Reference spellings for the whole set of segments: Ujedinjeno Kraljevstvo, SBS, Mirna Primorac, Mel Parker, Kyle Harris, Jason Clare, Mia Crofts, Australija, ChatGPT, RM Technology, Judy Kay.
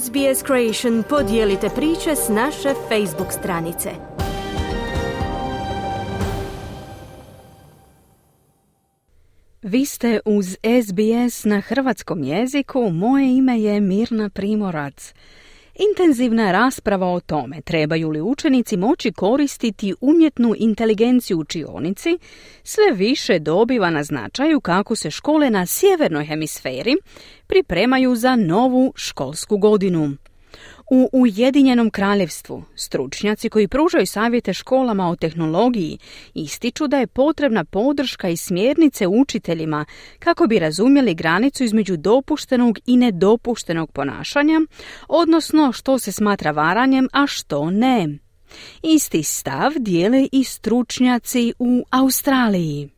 SBS Creation podijelite priče s naše Facebook stranice. Vi ste uz SBS na hrvatskom jeziku, moje ime je Mirna Primorac. Intenzivna rasprava o tome trebaju li učenici moći koristiti umjetnu inteligenciju u učionici sve više dobiva na značaju kako se škole na sjevernoj hemisferi pripremaju za novu školsku godinu. U Ujedinjenom Kraljevstvu stručnjaci koji pružaju savjete školama o tehnologiji ističu da je potrebna podrška i smjernice učiteljima kako bi razumjeli granicu između dopuštenog i nedopuštenog ponašanja, odnosno što se smatra varanjem, a što ne. Isti stav dijele i stručnjaci u Australiji.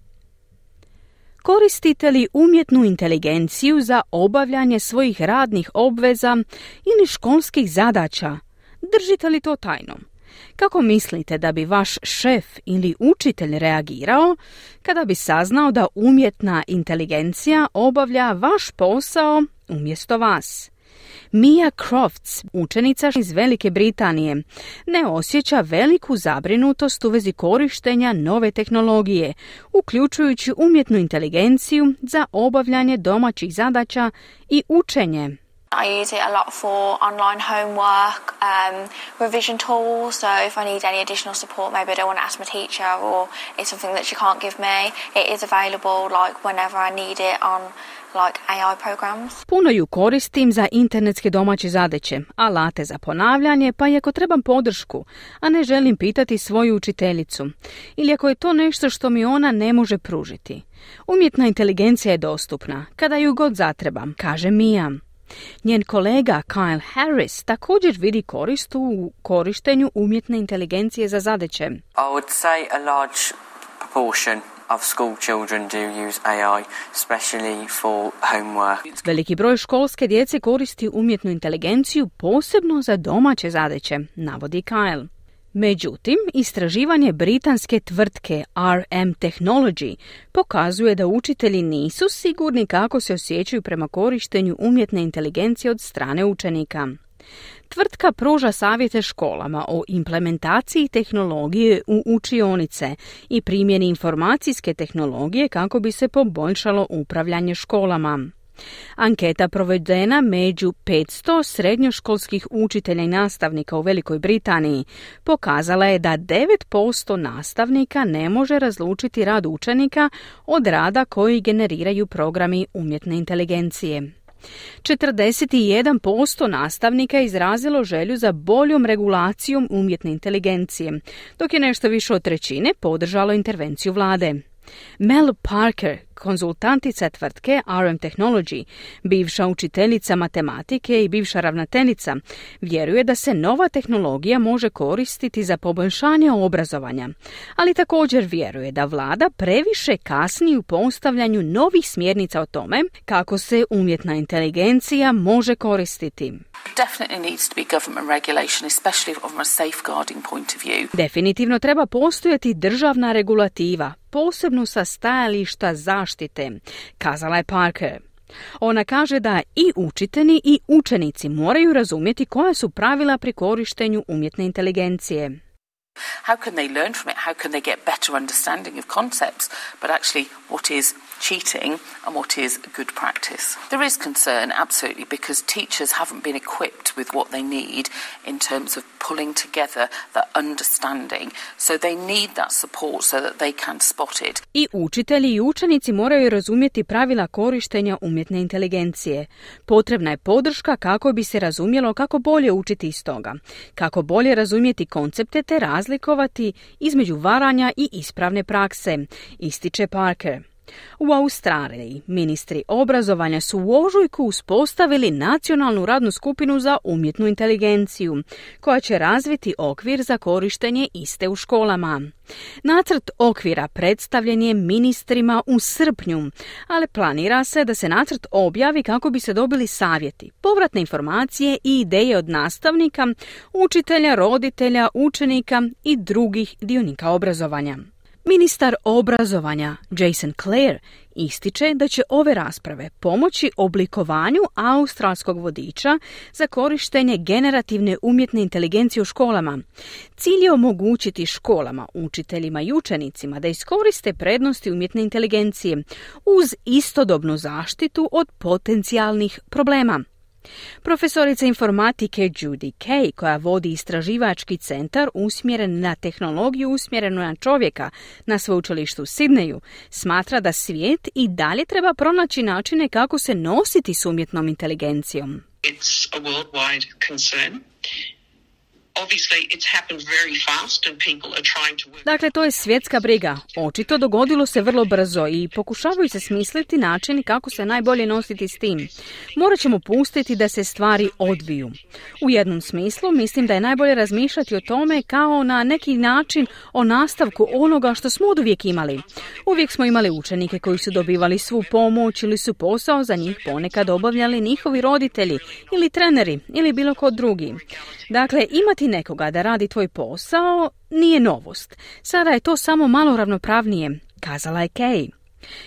Koristite li umjetnu inteligenciju za obavljanje svojih radnih obveza ili školskih zadaća? Držite li to tajnom? Kako mislite da bi vaš šef ili učitelj reagirao kada bi saznao da umjetna inteligencija obavlja vaš posao umjesto vas? Mia Crofts, učenica iz Velike Britanije, ne osjeća veliku zabrinutost u vezi korištenja nove tehnologije, uključujući umjetnu inteligenciju za obavljanje domaćih zadaća i učenje. I use it a lot for online homework, revision tools, so if I need any additional support, maybe I don't want to ask my teacher or it's something that she can't give me, it is available like whenever I need it on like AI programs. Puno ju koristim za internetske domaće zadaće, alate za ponavljanje, pa i ako trebam podršku, a ne želim pitati svoju učiteljicu. Ili ako je to nešto što mi ona ne može pružiti. Umjetna inteligencija je dostupna, kada ju god zatrebam, kaže Mia. Njen kolega Kyle Harris također vidi korist u korištenju umjetne inteligencije za zadaće. I would say a large proportion of school children do use AI, especially for homework. Veliki broj školske djece koristi umjetnu inteligenciju posebno za domaće zadaće, navodi Kyle. Međutim, istraživanje britanske tvrtke RM Technology pokazuje da učitelji nisu sigurni kako se osjećaju prema korištenju umjetne inteligencije od strane učenika. Tvrtka pruža savjete školama o implementaciji tehnologije u učionice i primjeni informacijske tehnologije kako bi se poboljšalo upravljanje školama. Anketa provedena među 500 srednjoškolskih učitelja i nastavnika u Velikoj Britaniji pokazala je da 9% nastavnika ne može razlučiti rad učenika od rada koji generiraju programi umjetne inteligencije. 41% nastavnika izrazilo želju za boljom regulacijom umjetne inteligencije, dok je nešto više od trećine podržalo intervenciju vlade. Mel Parker, konzultantica tvrtke RM Technology, bivša učiteljica matematike i bivša ravnateljica, vjeruje da se nova tehnologija može koristiti za poboljšanje obrazovanja, ali također vjeruje da vlada previše kasni u postavljanju novih smjernica o tome kako se umjetna inteligencija može koristiti. Definitivno treba postojati državna regulativa, posebno sa stajališta zaštite, kazala je Parker. Ona kaže da i učitelji i učenici moraju razumjeti koja su pravila pri korištenju umjetne inteligencije. How can they learn from it? How can they get better understanding of concepts? But actually, what is cheating and what is good practice? There is concern, absolutely, because teachers haven't been equipped with what they need in terms of pulling together the understanding. So they need that support so that they can spot it. I učitelji i učenici moraju razumjeti pravila korištenja umjetne inteligencije. Potrebna je podrška kako bi se razumjelo kako bolje učiti iz toga, kako bolje razumjeti koncepte te razlikovati između varanja i ispravne prakse, ističe Parker. U Australiji ministri obrazovanja su u ožujku uspostavili nacionalnu radnu skupinu za umjetnu inteligenciju, koja će razviti okvir za korištenje iste u školama. Nacrt okvira predstavljen je ministrima u srpnju, ali planira se da se nacrt objavi kako bi se dobili savjeti, povratne informacije i ideje od nastavnika, učitelja, roditelja, učenika i drugih dionika obrazovanja. Ministar obrazovanja Jason Clare ističe da će ove rasprave pomoći oblikovanju australskog vodiča za korištenje generativne umjetne inteligencije u školama. Cilj je omogućiti školama, učiteljima i učenicima da iskoriste prednosti umjetne inteligencije uz istodobnu zaštitu od potencijalnih problema. Profesorica informatike Judy Kay, koja vodi istraživački centar usmjeren na tehnologiju usmjerenu na čovjeka na sveučilištu u Sidneju, smatra da svijet i dalje treba pronaći načine kako se nositi s umjetnom inteligencijom. It's a worldwide concern. Dakle, to je svjetska briga. Očito dogodilo se vrlo brzo i pokušavaju se smisliti način kako se najbolje nositi s tim. Morat ćemo pustiti da se stvari odviju. U jednom smislu mislim da je najbolje razmišljati o tome kao na neki način o nastavku onoga što smo oduvijek imali. Uvijek smo imali učenike koji su dobivali svu pomoć ili su posao za njih ponekad obavljali njihovi roditelji ili treneri ili bilo ko drugi. Dakle, imati nekoga da radi tvoj posao nije novost. Sada je to samo malo ravnopravnije, kazala je Kay.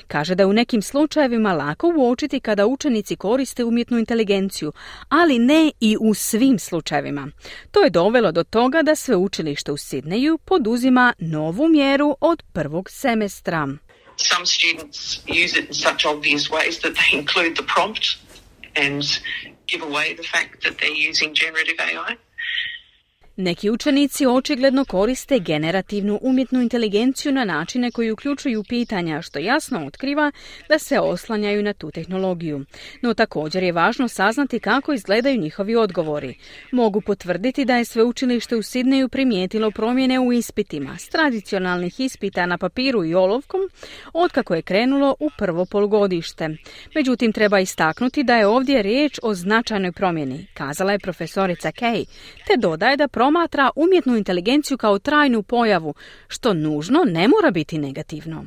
Kaže da je u nekim slučajevima lako uočiti kada učenici koriste umjetnu inteligenciju, ali ne i u svim slučajevima. To je dovelo do toga da sveučilište u Sidneju poduzima novu mjeru od prvog semestra. Some students use it in such obvious ways that they include the prompt and give away the fact that they're using generative AI. Neki učenici očigledno koriste generativnu umjetnu inteligenciju na načine koji uključuju pitanja, što jasno otkriva da se oslanjaju na tu tehnologiju. No također je važno saznati kako izgledaju njihovi odgovori. Mogu potvrditi da je sveučilište u Sidneju primijetilo promjene u ispitima s tradicionalnih ispita na papiru i olovkom otkako je krenulo u prvo polugodište. Međutim, treba istaknuti da je ovdje riječ o značajnoj promjeni, kazala je profesorica Kay, te dodaje da promatra umjetnu inteligenciju kao trajnu pojavu, što nužno ne mora biti negativno.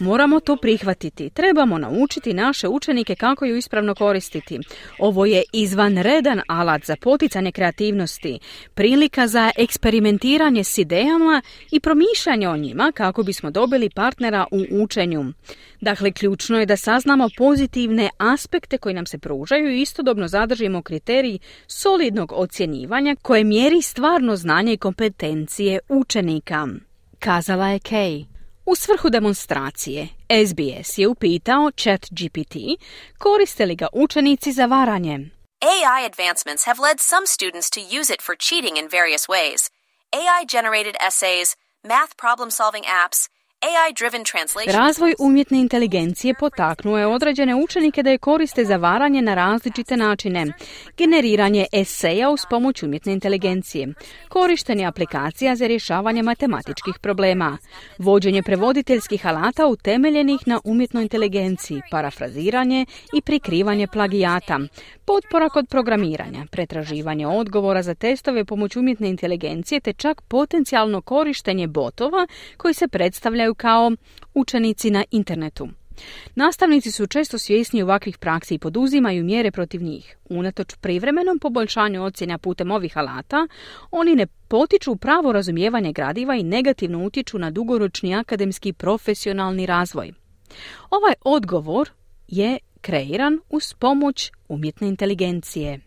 Moramo to prihvatiti. Trebamo naučiti naše učenike kako ju ispravno koristiti. Ovo je izvanredan alat za poticanje kreativnosti, prilika za eksperimentiranje s idejama i promišljanje o njima kako bismo dobili partnera u učenju. Dakle, ključno je da saznamo pozitivne aspekte koji nam se pružaju i istodobno zadržimo kriterij solidnog ocjenjivanja koje mjeri stvarno znanje i kompetencije učenika, kazala je Kay. U svrhu demonstracije, SBS je upitao ChatGPT koriste li ga učenici za varanje. AI advancements have led some students to use it for cheating in various ways. AI-generated essays, math problem-solving apps, razvoj umjetne inteligencije potaknuo je određene učenike da je koriste za varanje na različite načine. Generiranje eseja uz pomoć umjetne inteligencije, korištenje aplikacija za rješavanje matematičkih problema, vođenje prevoditeljskih alata utemeljenih na umjetnoj inteligenciji, parafraziranje i prikrivanje plagijata, potpora kod programiranja, pretraživanje odgovora za testove pomoć umjetne inteligencije te čak potencijalno korištenje botova koji se predstavljaju kao učenici na internetu. Nastavnici su često svjesni ovakvih praksi i poduzimaju mjere protiv njih. Unatoč privremenom poboljšanju ocjena putem ovih alata, oni ne potiču pravo razumijevanje gradiva i negativno utječu na dugoročni akademski profesionalni razvoj. Ovaj odgovor je kreiran uz pomoć umjetne inteligencije.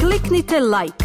Kliknite like,